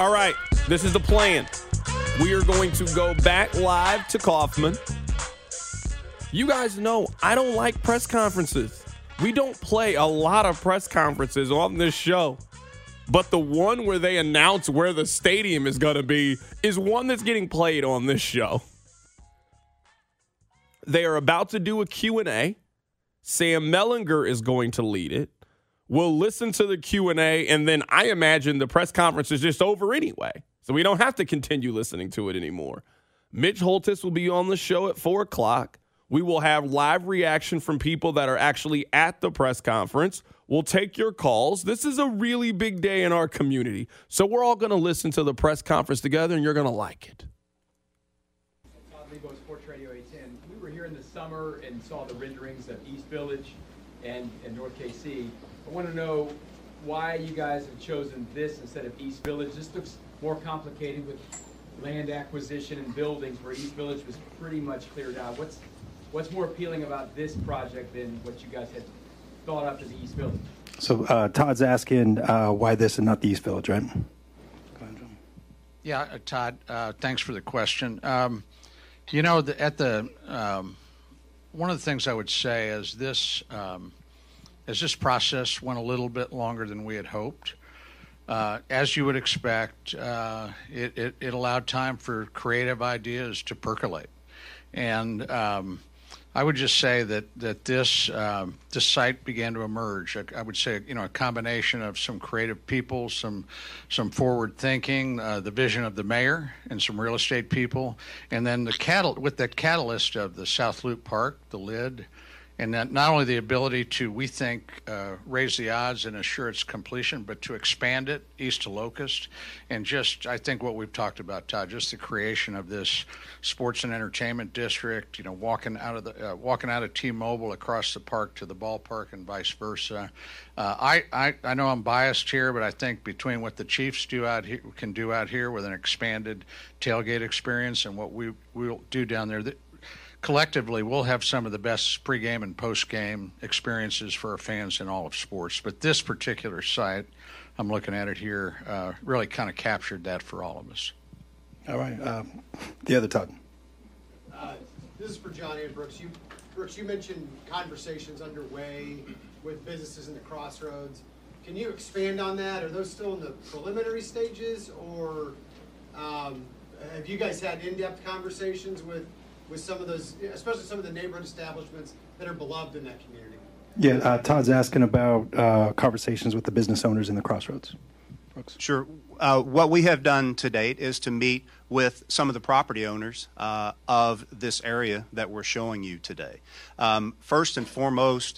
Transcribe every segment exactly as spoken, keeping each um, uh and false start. All right, this is the plan. We are going to go back live to Kaufman. You guys know I don't like press conferences. We don't play a lot of press conferences on this show, but the one where they announce where the stadium is going to be is one that's getting played on this show. They are about to do a Q and A. Sam Mellinger is going to lead it. We'll listen to the Q and A, and then I imagine the press conference is just over anyway, so we don't have to continue listening to it anymore. Mitch Holthus will be on the show at four o'clock. We will have live reaction from people that are actually at the press conference. We'll take your calls. This is a really big day in our community, so we're all going to listen to the press conference together, and you're going to like it. Todd Lebo, Sports Radio eight ten. We were here in the summer and saw the renderings of East Village and, and North K C. I want to know why you guys have chosen this instead of East Village. This looks more complicated with land acquisition and buildings, where East Village was pretty much cleared out. What's what's more appealing about this project than what you guys had thought up as East Village? So uh, Todd's asking uh, why this and not the East Village, right? Yeah, uh, Todd, uh, thanks for the question. Um, you know, the, at the um, one of the things I would say is this. Um, As this process went a little bit longer than we had hoped, uh, as you would expect, uh, it, it, it allowed time for creative ideas to percolate. And um, I would just say that that this um, this site began to emerge. I, I would say, you know, a combination of some creative people, some some forward thinking, uh, the vision of the mayor, and some real estate people, and then the catal- with the catalyst of the South Loop Park, the L I D. And that not only the ability to, we think, uh, raise the odds and assure its completion, but to expand it east to Locust. And just, I think what we've talked about, Todd, just the creation of this sports and entertainment district, you know, walking out of the uh, walking out of T-Mobile across the park to the ballpark and vice versa. Uh, I, I, I know I'm biased here, but I think between what the Chiefs do out here, can do out here with an expanded tailgate experience and what we will do down there, that, collectively, we'll have some of the best pregame and postgame experiences for our fans in all of sports. But this particular site, I'm looking at it here, uh, really kind of captured that for all of us. All right. Uh, the other Todd. Uh, this is for John and Brooks. You, Brooks, you mentioned conversations underway with businesses in the crossroads. Can you expand on that? Are those still in the preliminary stages, or um, have you guys had in-depth conversations with with some of those, especially some of the neighborhood establishments that are beloved in that community? Yeah, uh, Todd's asking about uh, conversations with the business owners in the crossroads. Brooks. Sure. Uh, what we have done to date is to meet with some of the property owners uh, of this area that we're showing you today. Um, first and foremost,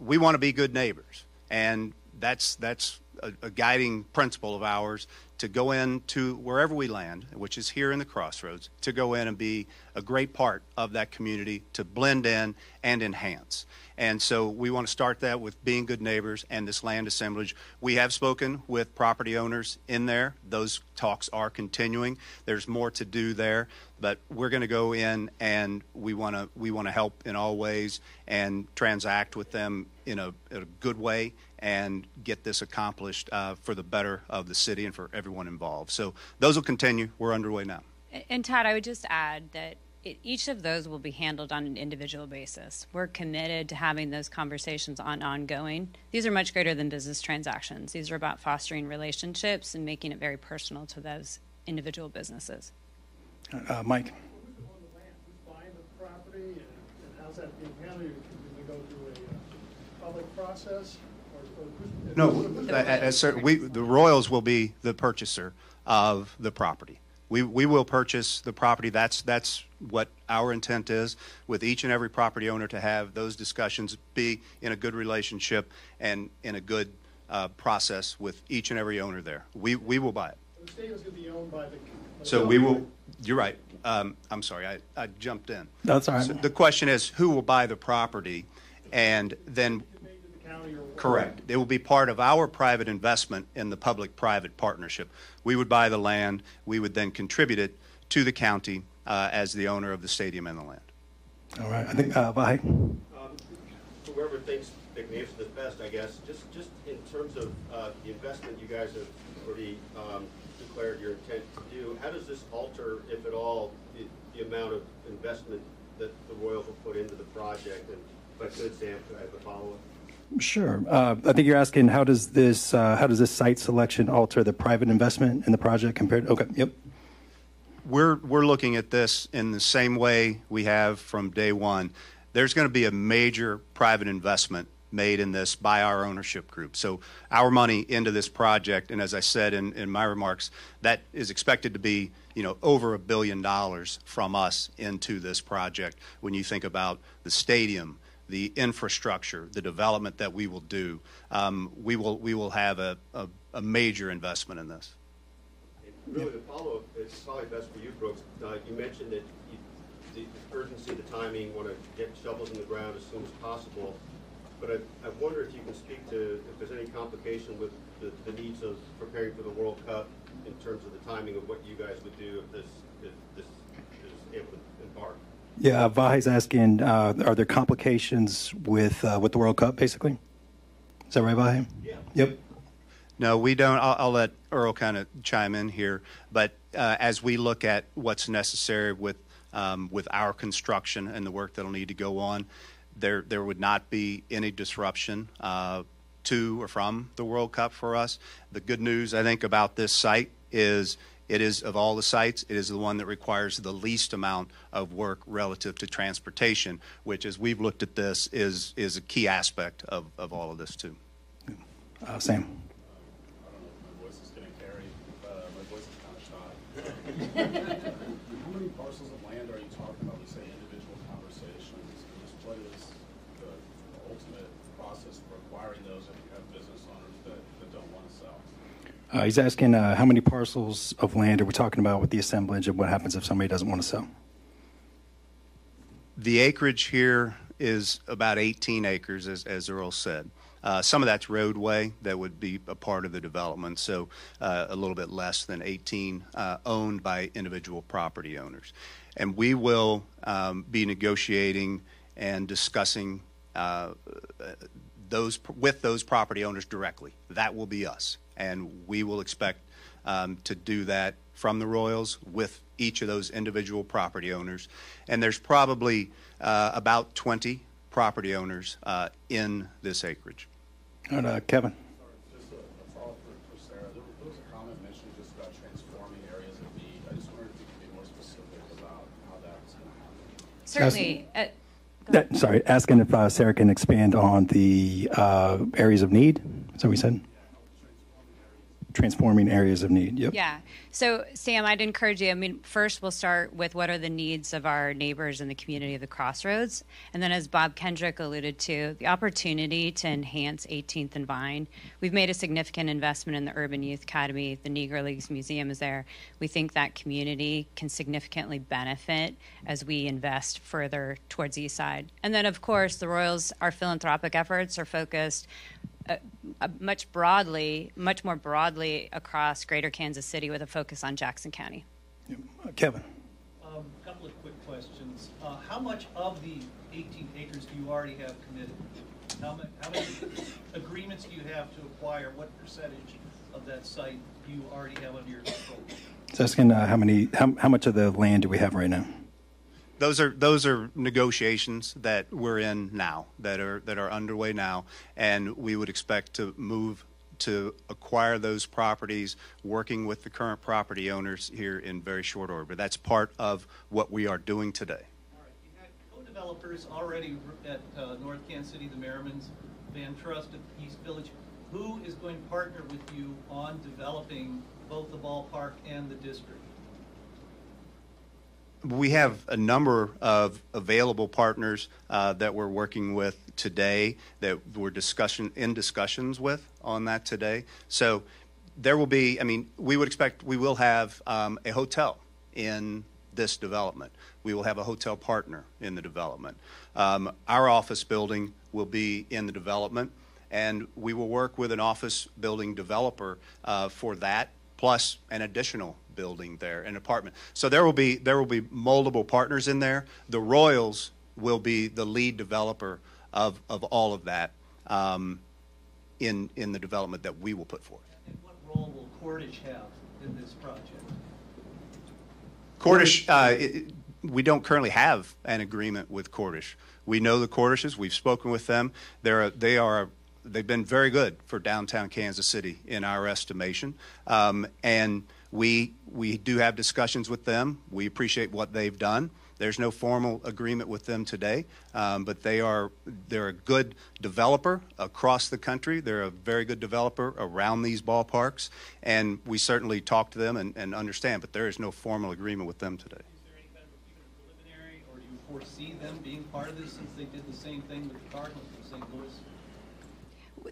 we want to be good neighbors, and that's that's a, a guiding principle of ours, to go in to wherever we land, which is here in the crossroads, to go in and be a great part of that community, to blend in and enhance. And so we want to start that with being good neighbors and this land assemblage. We have spoken with property owners in there. Those talks are continuing. There's more to do there, but we're going to go in and we want to we want to help in all ways and transact with them in a, in a good way and get this accomplished uh, for the better of the city and for everyone involved. So those will continue. We're underway now. And, and Todd, I would just add that it, each of those will be handled on an individual basis. We're committed to having those conversations on ongoing. These are much greater than business transactions. These are about fostering relationships and making it very personal to those individual businesses. Uh, Mike. Who's buying the property and how's that being handled? Can we go through a public process? No, at a certain, we, the Royals will be the purchaser of the property. We we will purchase the property. That's that's what our intent is with each and every property owner, to have those discussions, be in a good relationship and in a good uh, process with each and every owner there. We we will buy it. The state is going to be owned by the. So we will. You're right. Um, I'm sorry. I I jumped in. That's all right. So the question is, who will buy the property, and then. Correct. It will be part of our private investment in the public-private partnership. We would buy the land. We would then contribute it to the county uh, as the owner of the stadium and the land. All right. I think, uh, bye. Um, whoever thinks they can answer this best, I guess, just, just in terms of uh, the investment you guys have already um, declared your intent to do, how does this alter, if at all, the, the amount of investment that the Royals will put into the project? And if I could, Sam, could I have a follow-up? Sure. Uh, I think you're asking how does this uh, how does this site selection alter the private investment in the project compared? Okay. Yep. We're we're looking at this in the same way we have from day one. There's going to be a major private investment made in this by our ownership group. So our money into this project, and as I said in, in my remarks, that is expected to be, you know, over a billion dollars from us into this project. When you think about the stadium, the infrastructure, the development that we will do, um, we will we will have a, a, a major investment in this. And really, the follow-up is probably best for you, Brooks. Uh, you mentioned that you, the urgency, the timing, want to get shovels in the ground as soon as possible. But I, I wonder if you can speak to if there's any complication with the, the needs of preparing for the World Cup in terms of the timing of what you guys would do if this if this is able to embark. Yeah, Vahe's asking, uh, are there complications with uh, with the World Cup, basically? Is that right, Vahe? Yeah. Yep. No, we don't. I'll, I'll let Earl kind of chime in here. But uh, as we look at what's necessary with um, with our construction and the work that'll need to go on, there there would not be any disruption uh, to or from the World Cup for us. The good news, I think, about this site is it is, of all the sites, it is the one that requires the least amount of work relative to transportation, which, as we've looked at this, is is a key aspect of, of all of this, too. Uh, Sam. Um, I don't know if my voice is going to carry. Uh, my voice is kind of shy. How many parcels of land are you talking about? You say individual conversations. Just what is the, the ultimate process for acquiring those if you have business owners that, that don't want to sell? Uh, he's asking uh, how many parcels of land are we talking about with the assemblage, and what happens if somebody doesn't want to sell? The acreage here is about eighteen acres, as, as Earl said. Uh, some of that's roadway that would be a part of the development, so uh, a little bit less than eighteen uh, owned by individual property owners. And we will um, be negotiating and discussing uh, those with those property owners directly. That will be us. And we will expect um, to do that from the Royals with each of those individual property owners. And there's probably uh, about twenty property owners uh, in this acreage. And, uh, Kevin. Just a, a follow-up for Sarah. There was a comment mentioned just about transforming areas of need. I just wondered if you could be more specific about how that was going to happen. Certainly. Uh, that, sorry, asking if uh, Sarah can expand on the uh, areas of need. Is that what we said? Transforming areas of need. Yep. Yeah. So, Sam, I'd encourage you. I mean, first we'll start with what are the needs of our neighbors in the community of the Crossroads. And then, as Bob Kendrick alluded to, the opportunity to enhance eighteenth and Vine. We've made a significant investment in the Urban Youth Academy. The Negro Leagues Museum is there. We think that community can significantly benefit as we invest further towards East Side. And then, of course, the Royals, our philanthropic efforts are focused Uh, much broadly, much more broadly across greater Kansas City with a focus on Jackson County. Yep. Uh, Kevin. A um, couple of quick questions. Uh, how much of the eighteen acres do you already have committed? How, ma how many agreements do you have to acquire? What percentage of that site do you already have under your control? So asking uh, how many, how, how much of the land do we have right now? Those are those are negotiations that we're in now, that are that are underway now, and we would expect to move to acquire those properties, working with the current property owners here in very short order. But that's part of what we are doing today. All right, you had co-developers already at uh, North Kansas City, the Merrimans, Van Trust at East Village. Who is going to partner with you on developing both the ballpark and the district? We have a number of available partners uh, that we're working with today, that we're discussion in discussions with on that today. So there will be, I mean, we would expect we will have um, a hotel in this development. We will have a hotel partner in the development. Um, our office building will be in the development, and we will work with an office building developer uh, for that, plus an additional building there, an apartment. So there will be there will be multiple partners in there. The Royals will be the lead developer of, of all of that um, in in the development that we will put forth. And what role will Cordish have in this project? Cordish, uh, it, we don't currently have an agreement with Cordish. We know the Cordishes. We've spoken with them. They're a, they are. A, They've been very good for downtown Kansas City in our estimation, um, and we we do have discussions with them. We appreciate what they've done. There's no formal agreement with them today, um, but they are they're a good developer across the country. They're a very good developer around these ballparks, and we certainly talk to them and, and understand. But there is no formal agreement with them today. Is there any kind of preliminary, or do you foresee them being part of this, since they did the same thing with the Cardinals in Saint Louis?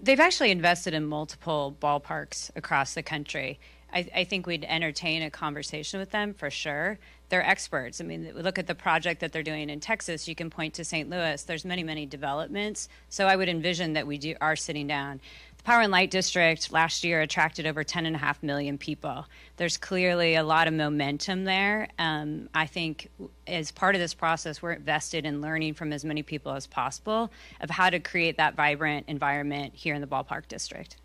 They've actually invested in multiple ballparks across the country. I, I think we'd entertain a conversation with them for sure. They're experts. I mean, look at the project that they're doing in Texas. You can point to Saint Louis. There's many, many developments. So I would envision that we do are sitting down. The Power and Light District last year attracted over ten and a half million people. There's clearly a lot of momentum there. Um, I think as part of this process, we're invested in learning from as many people as possible of how to create that vibrant environment here in the ballpark district.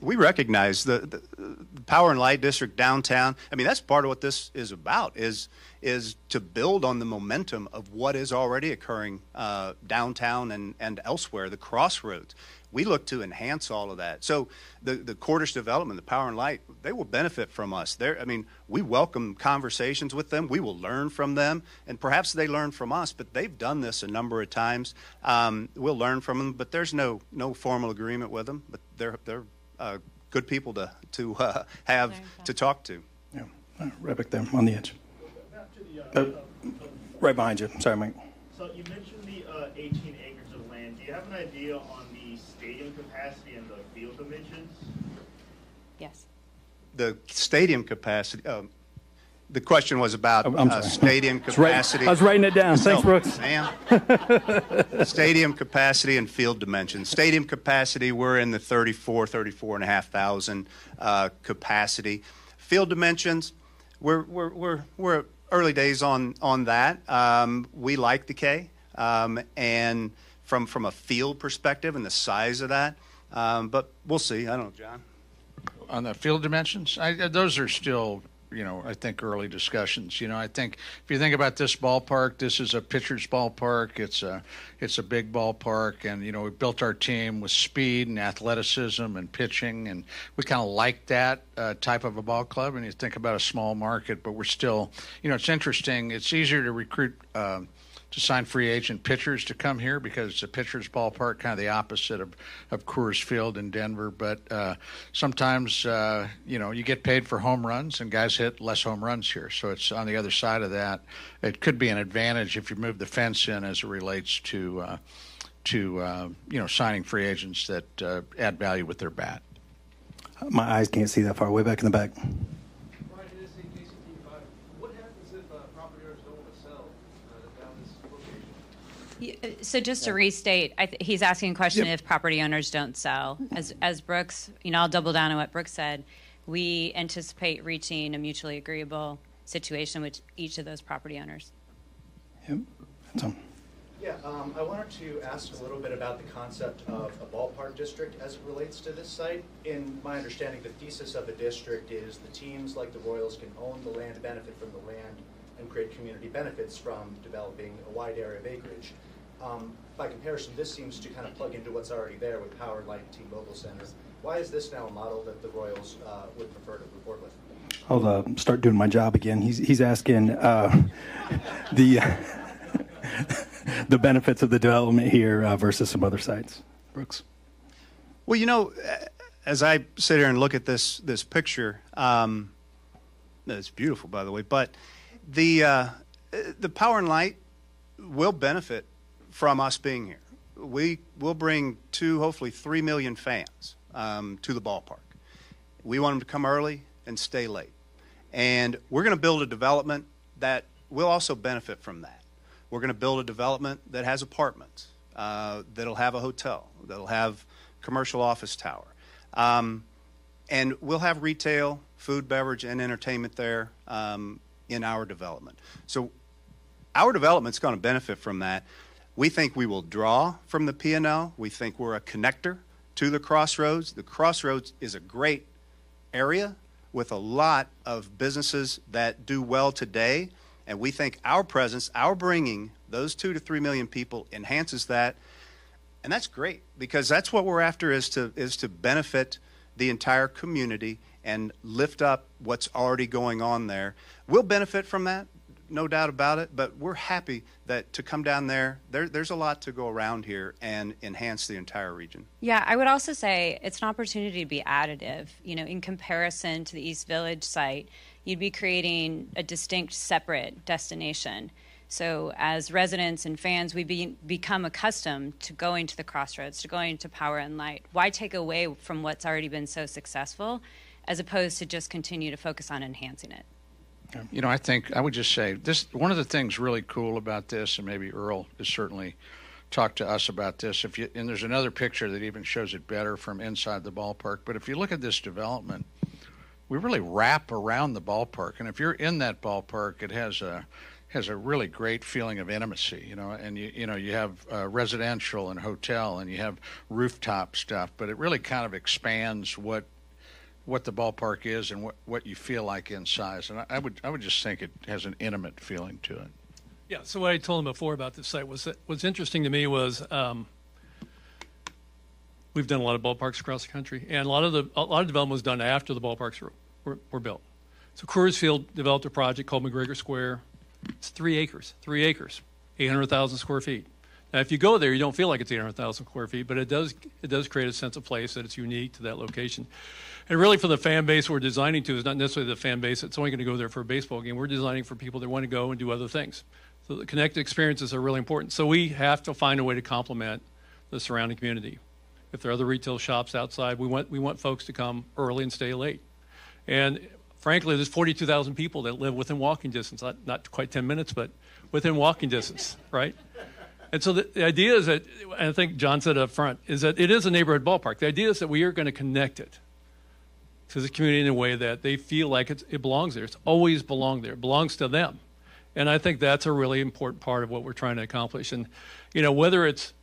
We recognize the, the, the Power and Light District downtown. I mean, that's part of what this is about, is is to build on the momentum of what is already occurring uh, downtown and, and elsewhere, the crossroads. We look to enhance all of that. So the, the Cordish development, the Power and Light, they will benefit from us. They're, I mean, we welcome conversations with them. We will learn from them, and perhaps they learn from us, but they've done this a number of times. Um, we'll learn from them, but there's no no formal agreement with them, but they're they're Uh, good people to to uh, have to talk to. Yeah, uh, right back there on the edge. Back to the, uh, uh, right behind you. Sorry, Mike. So you mentioned the uh, eighteen acres of land. Do you have an idea on the stadium capacity and the field dimensions? Yes. The stadium capacity. Um, the question was about oh, uh, stadium capacity. I was writing it down. Thanks, Brooks. Oh, stadium capacity and field dimensions. Stadium capacity, we're in the thirty-four, thirty-four and a half thousand uh, capacity. Field dimensions, we're we're we're we're early days on on that. Um, we like the K, um, and from from a field perspective and the size of that, um, but we'll see. I don't know, John. On the field dimensions, I, those are still, you know, I think early discussions. You know, I think if you think about this ballpark, this is a pitcher's ballpark. It's a, it's a big ballpark, and you know, we built our team with speed and athleticism and pitching, and we kind of like that uh, type of a ball club. And you think about a small market, but we're still, you know, it's interesting. It's easier to recruit. Uh, to sign free agent pitchers to come here because it's a pitcher's ballpark, kind of the opposite of, of Coors Field in Denver. But uh, sometimes, uh, you know, you get paid for home runs, and guys hit less home runs here. So it's on the other side of that. It could be an advantage if you move the fence in as it relates to, uh, to uh, you know, signing free agents that uh, add value with their bat. My eyes can't see that far. Way back in the back. So just to restate, I th- he's asking a question, yep. If property owners don't sell. As as Brooks, you know, I'll double down on what Brooks said. We anticipate reaching a mutually agreeable situation with each of those property owners. Yep. Tom. Yeah, um, I wanted to ask a little bit about the concept of a ballpark district as it relates to this site. In my understanding, the thesis of the district is the teams like the Royals can own the land, benefit from the land, and great community benefits from developing a wide area of acreage. Um, by comparison, this seems to kind of plug into what's already there with Power and Light and T-Mobile Center. Why is this now a model that the Royals uh, would prefer to report with? I'll uh, start doing my job again. He's he's asking uh, the the benefits of the development here uh, versus some other sites. Brooks. Well, you know, as I sit here and look at this this picture, um, it's beautiful, by the way. But the uh, the Power and Light will benefit from us being here. We will bring two, hopefully three million fans um, to the ballpark. We want them to come early and stay late. And we're going to build a development that will also benefit from that. We're going to build a development that has apartments, uh, that'll have a hotel, that'll have commercial office tower. Um, and we'll have retail, food, beverage, and entertainment there um, in our development. So our development's going to benefit from that. We think we will draw from the P and L. We think we're a connector to the Crossroads. The Crossroads is a great area with a lot of businesses that do well today, and we think our presence, our bringing those two to three million people enhances that, and that's great because that's what we're after is to is to benefit the entire community and lift up what's already going on there. We'll benefit from that, no doubt about it, but we're happy that to come down there, there there's a lot to go around here and enhance the entire region. Yeah, I would also say it's an opportunity to be additive. You know, in comparison to the East Village site, you'd be creating a distinct, separate destination. So as residents and fans, we be, become accustomed to going to the Crossroads, to going to Power and Light. Why take away from what's already been so successful as opposed to just continue to focus on enhancing it? You know, I think I would just say this. One of the things really cool about this, and maybe Earl has certainly talked to us about this. If you, and there's another picture that even shows it better from inside the ballpark. But if you look at this development, we really wrap around the ballpark. And if you're in that ballpark, it has a has a really great feeling of intimacy. You know, and you you know you have uh, residential and hotel, and you have rooftop stuff. But it really kind of expands what. what the ballpark is and what, what you feel like inside. And I, I would I would just think it has an intimate feeling to it. Yeah, so what I told him before about this site was that what's interesting to me was um, we've done a lot of ballparks across the country, and a lot of the a lot of development was done after the ballparks were, were, were built. So Coors Field developed a project called McGregor Square. It's three acres, three acres, eight hundred thousand square feet. Now, if you go there, you don't feel like it's eight hundred thousand square feet, but it does it does create a sense of place that it's unique to that location. And really for the fan base we're designing to is not necessarily the fan base that's only going to go there for a baseball game. We're designing for people that want to go and do other things. So the connected experiences are really important. So we have to find a way to complement the surrounding community. If there are other retail shops outside, we want we want folks to come early and stay late. And frankly, there's forty-two thousand people that live within walking distance, not, not quite ten minutes, but within walking distance, right? And so the, the idea is that, and I think John said up front, is that it is a neighborhood ballpark. The idea is that we are going to connect it to the community in a way that they feel like it's, it belongs there. It's always belonged there. It belongs to them. And I think that's a really important part of what we're trying to accomplish. And, you know, whether it's,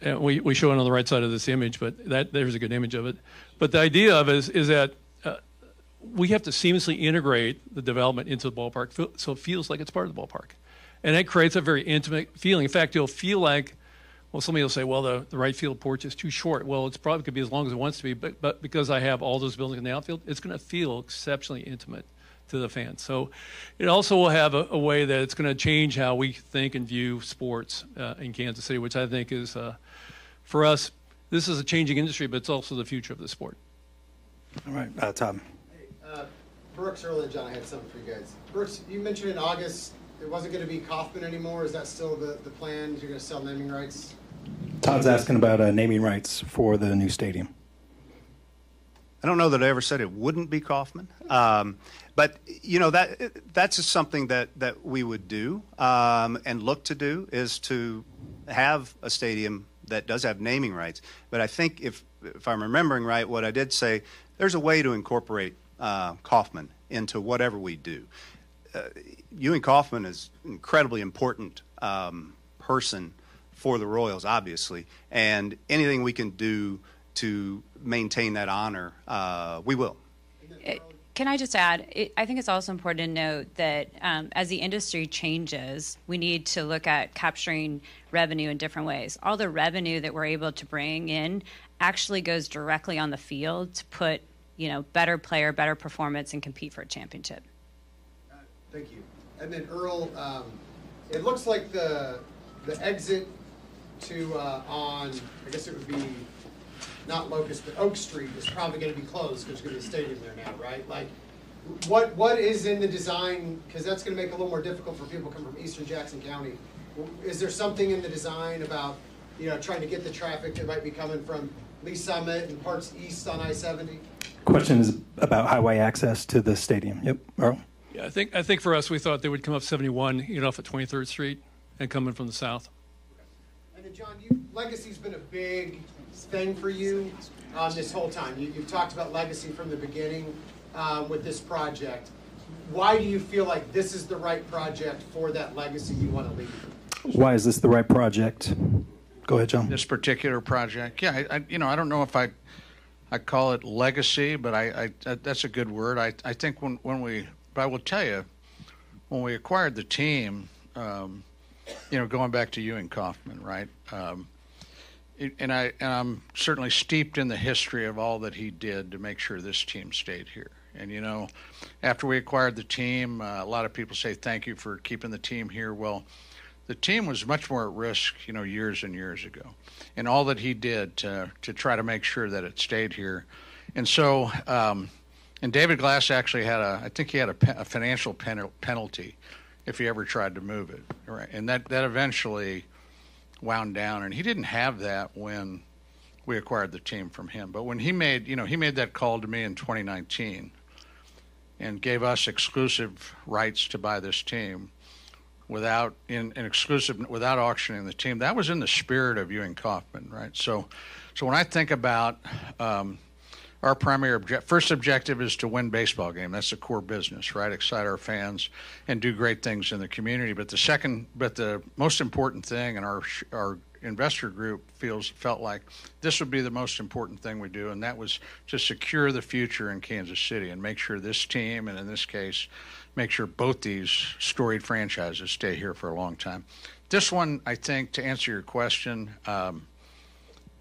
and we, we show it on the right side of this image, but that there's a good image of it. But the idea of it is, is that uh, we have to seamlessly integrate the development into the ballpark so it feels like it's part of the ballpark. And that creates a very intimate feeling. In fact, you'll feel like, well, somebody will say, well, the, the right field porch is too short. Well, it's probably could be as long as it wants to be, but, but because I have all those buildings in the outfield, it's going to feel exceptionally intimate to the fans. So it also will have a, a way that it's going to change how we think and view sports uh, in Kansas City, which I think is, uh, for us, this is a changing industry, but it's also the future of the sport. All right, uh, Tom. Hey, uh, Brooks, earlier, John, I had something for you guys. Brooks, you mentioned in August it wasn't going to be Kaufman anymore. Is that still the, the plan? You're going to sell naming rights? Todd's asking about uh, naming rights for the new stadium. I don't know that I ever said it wouldn't be Kaufman, um, but you know that that's just something that that we would do um, and look to do is to have a stadium that does have naming rights. But I think if if I'm remembering right, what I did say, there's a way to incorporate uh, Kaufman into whatever we do. Uh, Ewing Kauffman is an incredibly important um, person for the Royals, obviously, and anything we can do to maintain that honor, uh, we will. It, Can I just add, it, I think it's also important to note that um, as the industry changes, we need to look at capturing revenue in different ways. All the revenue that we're able to bring in actually goes directly on the field to put, you know, better player, better performance, and compete for a championship. Uh, thank you. And then Earl, um, it looks like the the exit to uh, on, I guess it would be, not Locust, but Oak Street is probably going to be closed because there's going to be a stadium there now, right? Like, what what is in the design? Because that's going to make it a little more difficult for people coming from Eastern Jackson County. Is there something in the design about, you know, trying to get the traffic that might be coming from Lee Summit and parts east on I seventy? Question is about highway access to the stadium. Yep, Earl. Yeah, I think I think for us, we thought they would come up seventy-one, you know, off at twenty-third Street, and coming from the south. And then John, you, legacy's been a big thing for you um, this whole time. You, you've talked about legacy from the beginning um, with this project. Why do you feel like this is the right project for that legacy you want to leave? Why is this the right project? Go ahead, John. This particular project, yeah, I, I, you know, I don't know if I, I call it legacy, but I, I, I that's a good word. I, I think when when we, but I will tell you, when we acquired the team, um, you know, going back to Ewing Kauffman, right? Um, And, I, and I'm certainly steeped in the history of all that he did to make sure this team stayed here. And, you know, after we acquired the team, uh, a lot of people say thank you for keeping the team here. Well, the team was much more at risk, you know, years and years ago. And all that he did to, to try to make sure that it stayed here. And so, um, and David Glass actually had a, I think he had a, pe- a financial pen- penalty if he ever tried to move it. Right? And that, that eventually wound down, and he didn't have that when we acquired the team from him. But when he made, you know, he made that call to me in twenty nineteen and gave us exclusive rights to buy this team without in an exclusive without auctioning the team. That was in the spirit of Ewing Kauffman, right? So, so when I think about um, our primary object, first objective is to win baseball game. That's the core business, right? Excite our fans and do great things in the community. But the second, but the most important thing, and our our investor group feels felt like this would be the most important thing we do, and that was to secure the future in Kansas City and make sure this team, and in this case, make sure both these storied franchises stay here for a long time. This one, I think, to answer your question, um,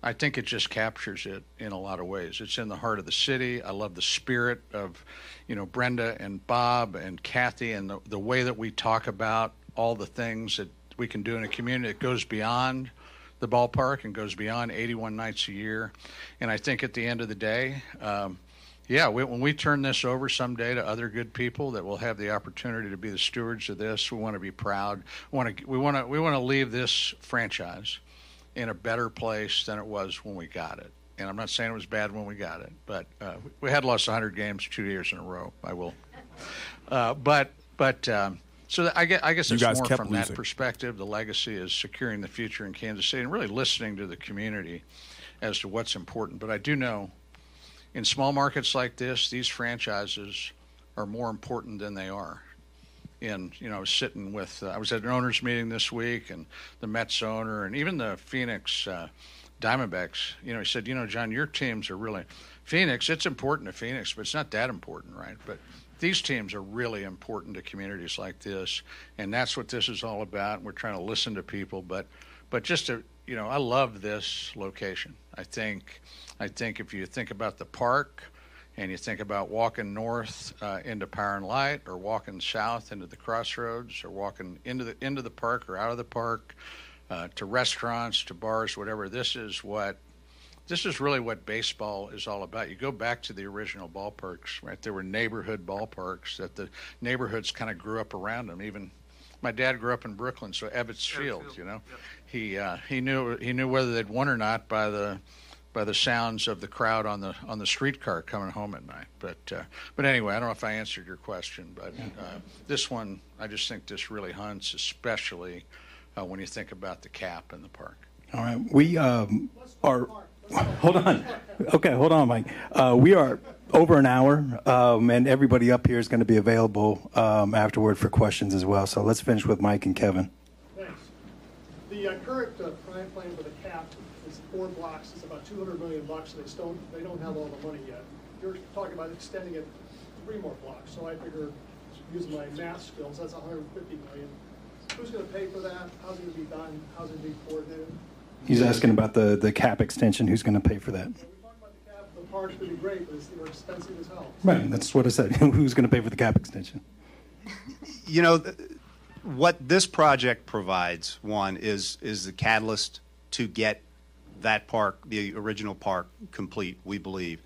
I think it just captures it in a lot of ways. It's in the heart of the city. I love the spirit of, you know, Brenda and Bob and Kathy, and the, the way that we talk about all the things that we can do in a community. It goes beyond the ballpark and goes beyond eighty-one nights a year. And I think at the end of the day, um, yeah, we, when we turn this over someday to other good people that will have the opportunity to be the stewards of this, we want to be proud. We want to we want to we want to leave this franchise in a better place than it was when we got it. And I'm not saying it was bad when we got it, but uh, we had lost one hundred games two years in a row. I will. Uh, but but um, so that I guess, I guess it's more from losing. That perspective. The legacy is securing the future in Kansas City and really listening to the community as to what's important. But I do know in small markets like this, these franchises are more important than they are. And, you know, sitting with, uh, I was at an owners meeting this week, and the Mets owner and even the Phoenix uh, Diamondbacks, you know, he said, you know, John, your teams are really, Phoenix, it's important to Phoenix, but it's not that important, right? But these teams are really important to communities like this, and that's what this is all about. We're trying to listen to people, but, but just to, you know, I love this location. I think, I think if you think about the park, and you think about walking north uh, into Power and Light, or walking south into the Crossroads, or walking into the into the park or out of the park, uh, to restaurants, to bars, whatever. This is what this is really what baseball is all about. You go back to the original ballparks, right? There were neighborhood ballparks that the neighborhoods kind of grew up around them. Even my dad grew up in Brooklyn, so Ebbets Field, you know, yep. he uh, he knew he knew whether they'd won or not by the. by the sounds of the crowd on the on the streetcar coming home at night. But uh, but anyway, I don't know if I answered your question, but uh, this one, I just think this really hunts, especially uh, when you think about the cap and the park. All right, we um, are, hold on, okay, hold on, Mike. Uh, we are over an hour, um, and everybody up here is gonna be available um, afterward for questions as well. So let's finish with Mike and Kevin. Thanks. The uh, current uh, prime plan for the cap, four blocks, it's about two hundred million bucks. They don't, they don't have all the money yet. You're talking about extending it three more blocks. So I figure, using my math skills, that's one hundred fifty million dollars. Who's going to pay for that? How's it going to be done? How's it going to be coordinated? He's asking about the, the cap extension. Who's going to pay for that? When we talk about the cap, the parks would be great, but it's, they're expensive as hell. Right, that's what I said. Who's going to pay for the cap extension? You know, th- what this project provides, one, is is the catalyst to get that park, the original park, complete, we believe.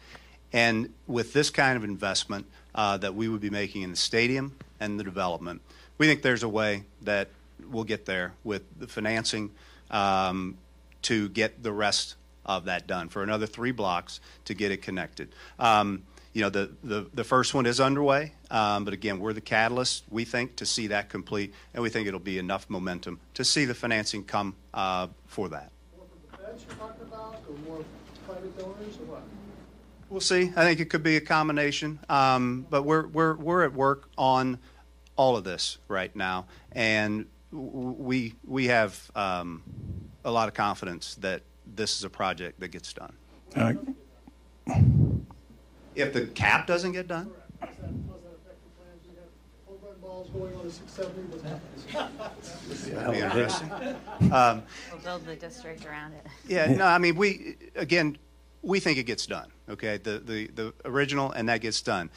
And with this kind of investment uh, that we would be making in the stadium and the development, we think there's a way that we'll get there with the financing um, to get the rest of that done for another three blocks to get it connected. Um, you know, the, the, the first one is underway, um, but again, we're the catalyst, we think, to see that complete, and we think it'll be enough momentum to see the financing come uh, for that. More for the feds you're talking about, or more private donors, or what? We'll see. I think it could be a combination, um, but we're we're we're at work on all of this right now, and we we have um, a lot of confidence that this is a project that gets done. Uh, If the cap doesn't get done? Correct. Does that, does that affect the plans? We have home run balls going on at six seventy. What's happening? This is going to be interesting. Um, we'll build the district around it. Yeah, no, I mean, we, again, we think it gets done, okay? The, the, the original, and that gets done.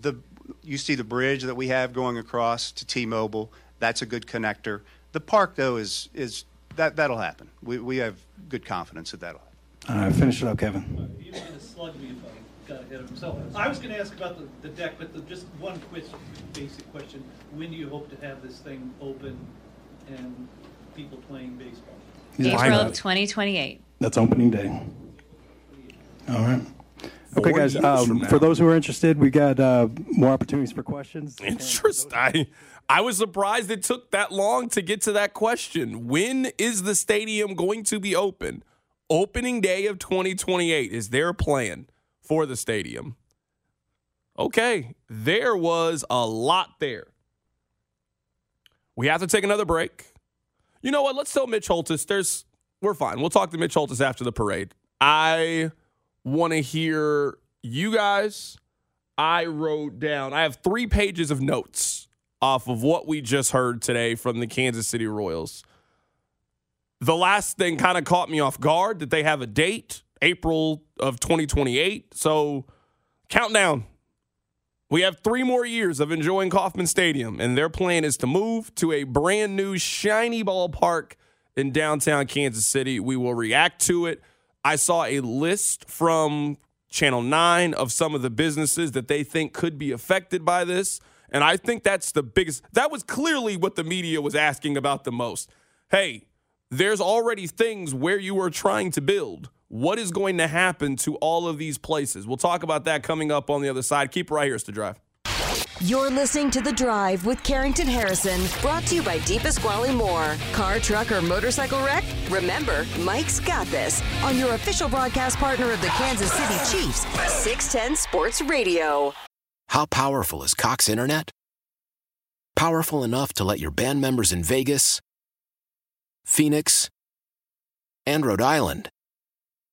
The You see the bridge that we have going across to T-Mobile. That's a good connector. The park, though, is, is that, that'll happen. We, we have good confidence that that'll happen. All right, finish it up, Kevin. You're going to slug me if I... got ahead of himself. I was going to ask about the, the deck, but the, just one quick basic question. When do you hope to have this thing open and people playing baseball? April of twenty twenty-eight. That's opening day. All right. Okay, guys, um, for those who are interested, we got uh, more opportunities for questions. Interest. I, I was surprised it took that long to get to that question. When is the stadium going to be open? Opening day of twenty twenty-eight is their plan for the stadium. Okay, there was a lot there. We have to take another break. You know what? Let's tell Mitch Holthus there's we're fine. We'll talk to Mitch Holthus after the parade. I want to hear you guys. I wrote down, I have three pages of notes off of what we just heard today from the Kansas City Royals. The last thing kind of caught me off guard, that they have a date. April of twenty twenty-eight. So countdown. We have three more years of enjoying Kaufman Stadium, and their plan is to move to a brand new shiny ballpark in downtown Kansas City. We will react to it. I saw a list from Channel nine of some of the businesses that they think could be affected by this. And I think that's the biggest. That was clearly what the media was asking about the most. Hey, there's already things where you are trying to build. What is going to happen to all of these places? We'll talk about that coming up on the other side. Keep it right here. It's The Drive. You're listening to The Drive with Carrington Harrison, brought to you by Deepesqually Moore. Car, truck, or motorcycle wreck? Remember, Mike's got this on your official broadcast partner of the Kansas City Chiefs, six ten Sports Radio. How powerful is Cox Internet? Powerful enough to let your band members in Vegas, Phoenix, and Rhode Island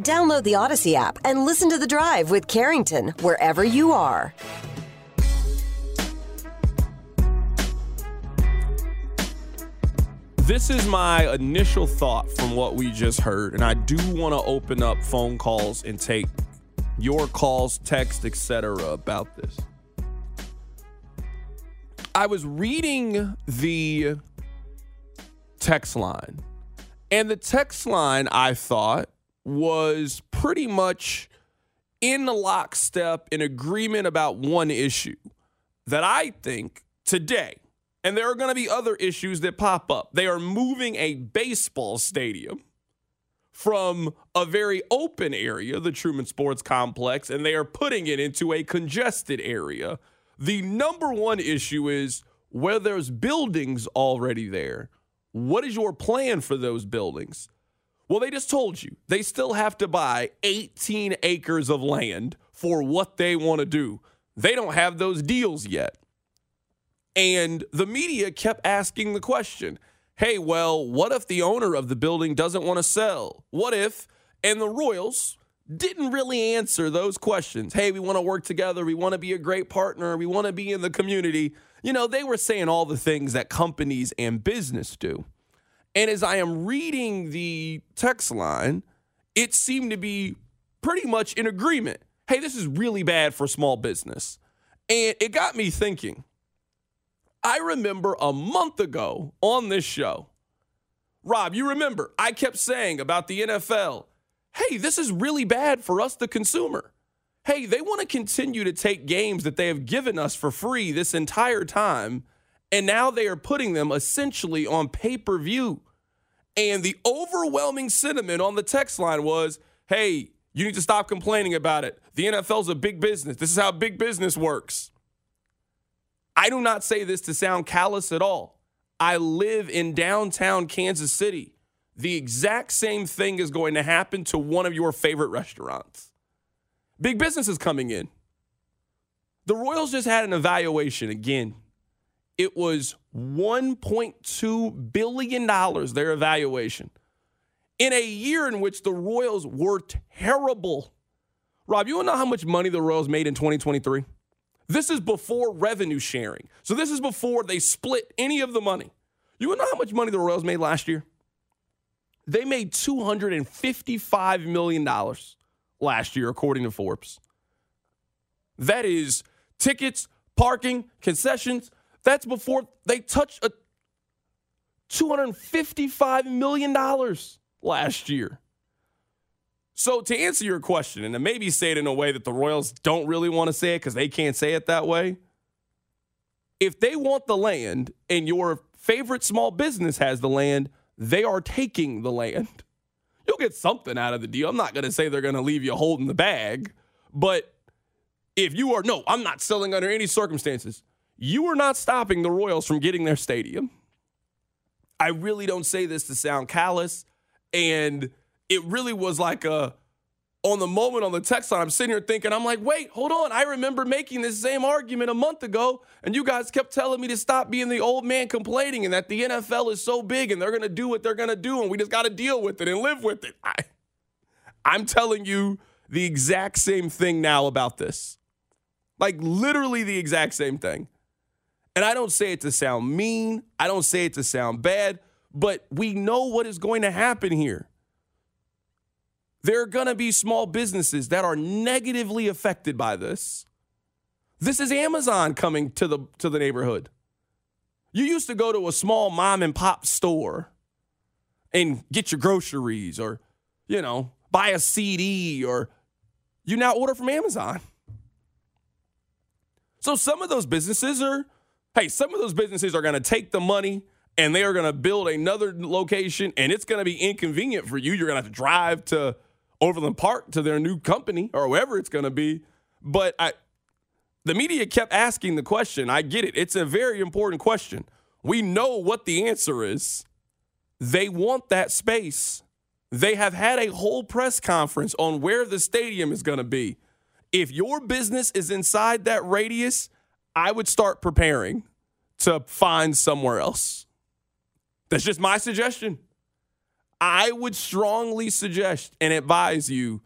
Download the Odyssey app and listen to The Drive with Carrington wherever you are. This is my initial thought from what we just heard, and I do want to open up phone calls and take your calls, text, et cetera about this. I was reading the text line, And the text line, I thought, was pretty much in the lockstep, in agreement about one issue that I think today, and there are going to be other issues that pop up. They are moving a baseball stadium from a very open area, the Truman Sports Complex, and they are putting it into a congested area. The number one issue is where there's buildings already there. What is your plan for those buildings? Well, they just told you they still have to buy eighteen acres of land for what they want to do. They don't have those deals yet. And the media kept asking the question, hey, well, what if the owner of the building doesn't want to sell? What if? And the Royals didn't really answer those questions. Hey, we want to work together. We want to be a great partner. We want to be in the community. You know, they were saying all the things that companies and business do. And as I am reading the text line, it seemed to be pretty much in agreement. Hey, this is really bad for small business. And it got me thinking. I remember a month ago on this show, Rob, you remember, I kept saying about the N F L, hey, this is really bad for us, the consumer. Hey, they want to continue to take games that they have given us for free this entire time, and now they are putting them essentially on pay-per-view. And the overwhelming sentiment on the text line was, hey, you need to stop complaining about it. The N F L's a big business. This is how big business works. I do not say this to sound callous at all. I live in downtown Kansas City. The exact same thing is going to happen to one of your favorite restaurants. Big business is coming in. The Royals just had an evaluation again. It was one point two billion dollars, their evaluation, in a year in which the Royals were terrible. Rob, you want to know how much money the Royals made in twenty twenty-three? This is before revenue sharing. So this is before they split any of the money. You want to know how much money the Royals made last year? They made two hundred fifty-five million dollars last year, according to Forbes. That is tickets, parking, concessions. That's before they touched a two hundred fifty-five million dollars last year. So to answer your question, and to maybe say it in a way that the Royals don't really want to say it because they can't say it that way, if they want the land and your favorite small business has the land, they are taking the land. You'll get something out of the deal. I'm not going to say they're going to leave you holding the bag, but if you are, no, I'm not selling under any circumstances, you are not stopping the Royals from getting their stadium. I really don't say this to sound callous, and it really was like a, on the moment on the text line, I'm sitting here thinking, I'm like, wait, hold on. I remember making this same argument a month ago, and you guys kept telling me to stop being the old man complaining and that the N F L is so big and they're going to do what they're going to do, and we just got to deal with it and live with it. I, I'm telling you the exact same thing now about this. Like literally the exact same thing. And I don't say it to sound mean. I don't say it to sound bad, but we know what is going to happen here. There are going to be small businesses that are negatively affected by this. This is Amazon coming to the to the neighborhood. You used to go to a small mom and pop store and get your groceries or, you know, buy a C D, or you now order from Amazon. So some of those businesses are, hey, some of those businesses are going to take the money and they are going to build another location, and it's going to be inconvenient for you. You're going to have to drive to Overland Park to their new company or wherever it's going to be. But I, the media kept asking the question. I get it. It's a very important question. We know what the answer is. They want that space. They have had a whole press conference on where the stadium is going to be. If your business is inside that radius, I would start preparing to find somewhere else. That's just my suggestion. I would strongly suggest and advise you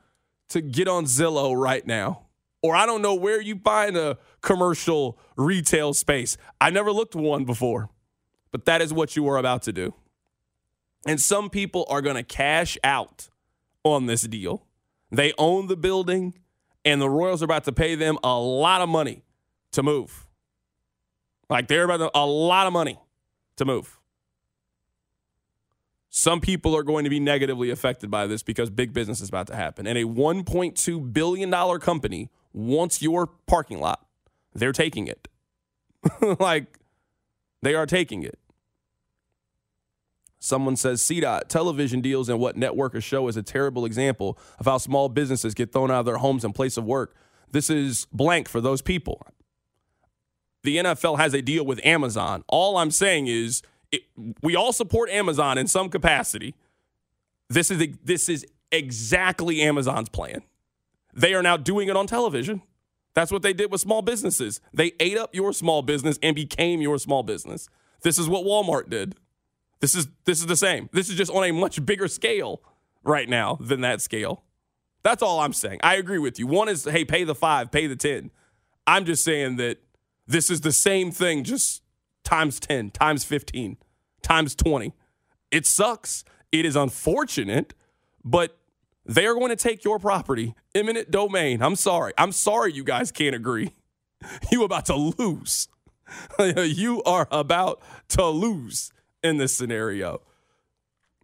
to get on Zillow right now. Or I don't know where you find a commercial retail space. I never looked one before, but that is what you are about to do. And some people are going to cash out on this deal. They own the building, and the Royals are about to pay them a lot of money to move. Like they're about to, a lot of money to move. Some people are going to be negatively affected by this because big business is about to happen. And a one point two billion dollars company wants your parking lot. They're taking it. Like, they are taking it. Someone says, C DOT, television deals and what network or show is a terrible example of how small businesses get thrown out of their homes and place of work. This is blank for those people. The N F L has a deal with Amazon. All I'm saying is it, we all support Amazon in some capacity. This is a, this is exactly Amazon's plan. They are now doing it on television. That's what they did with small businesses. They ate up your small business and became your small business. This is what Walmart did. This is this is the same. This is just on a much bigger scale right now than that scale. That's all I'm saying. I agree with you. One is, hey, pay the five, pay the ten. I'm just saying that this is the same thing, just times ten, times fifteen, times twenty. It sucks. It is unfortunate, but they are going to take your property, eminent domain. I'm sorry. I'm sorry you guys can't agree. You about to lose. You are about to lose in this scenario.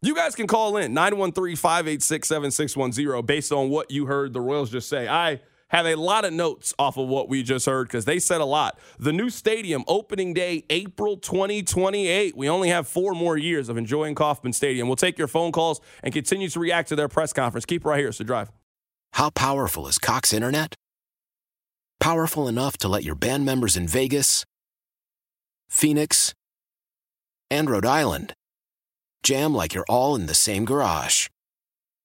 You guys can call in nine one three, five eight six, seven six one zero based on what you heard the Royals just say. I have a lot of notes off of what we just heard because they said a lot. The new stadium opening day, April twenty twenty-eight. We only have four more years of enjoying Kauffman Stadium. We'll take your phone calls and continue to react to their press conference. Keep right here. It's The Drive. How powerful is Cox Internet? Powerful enough to let your band members in Vegas, Phoenix, and Rhode Island jam like you're all in the same garage.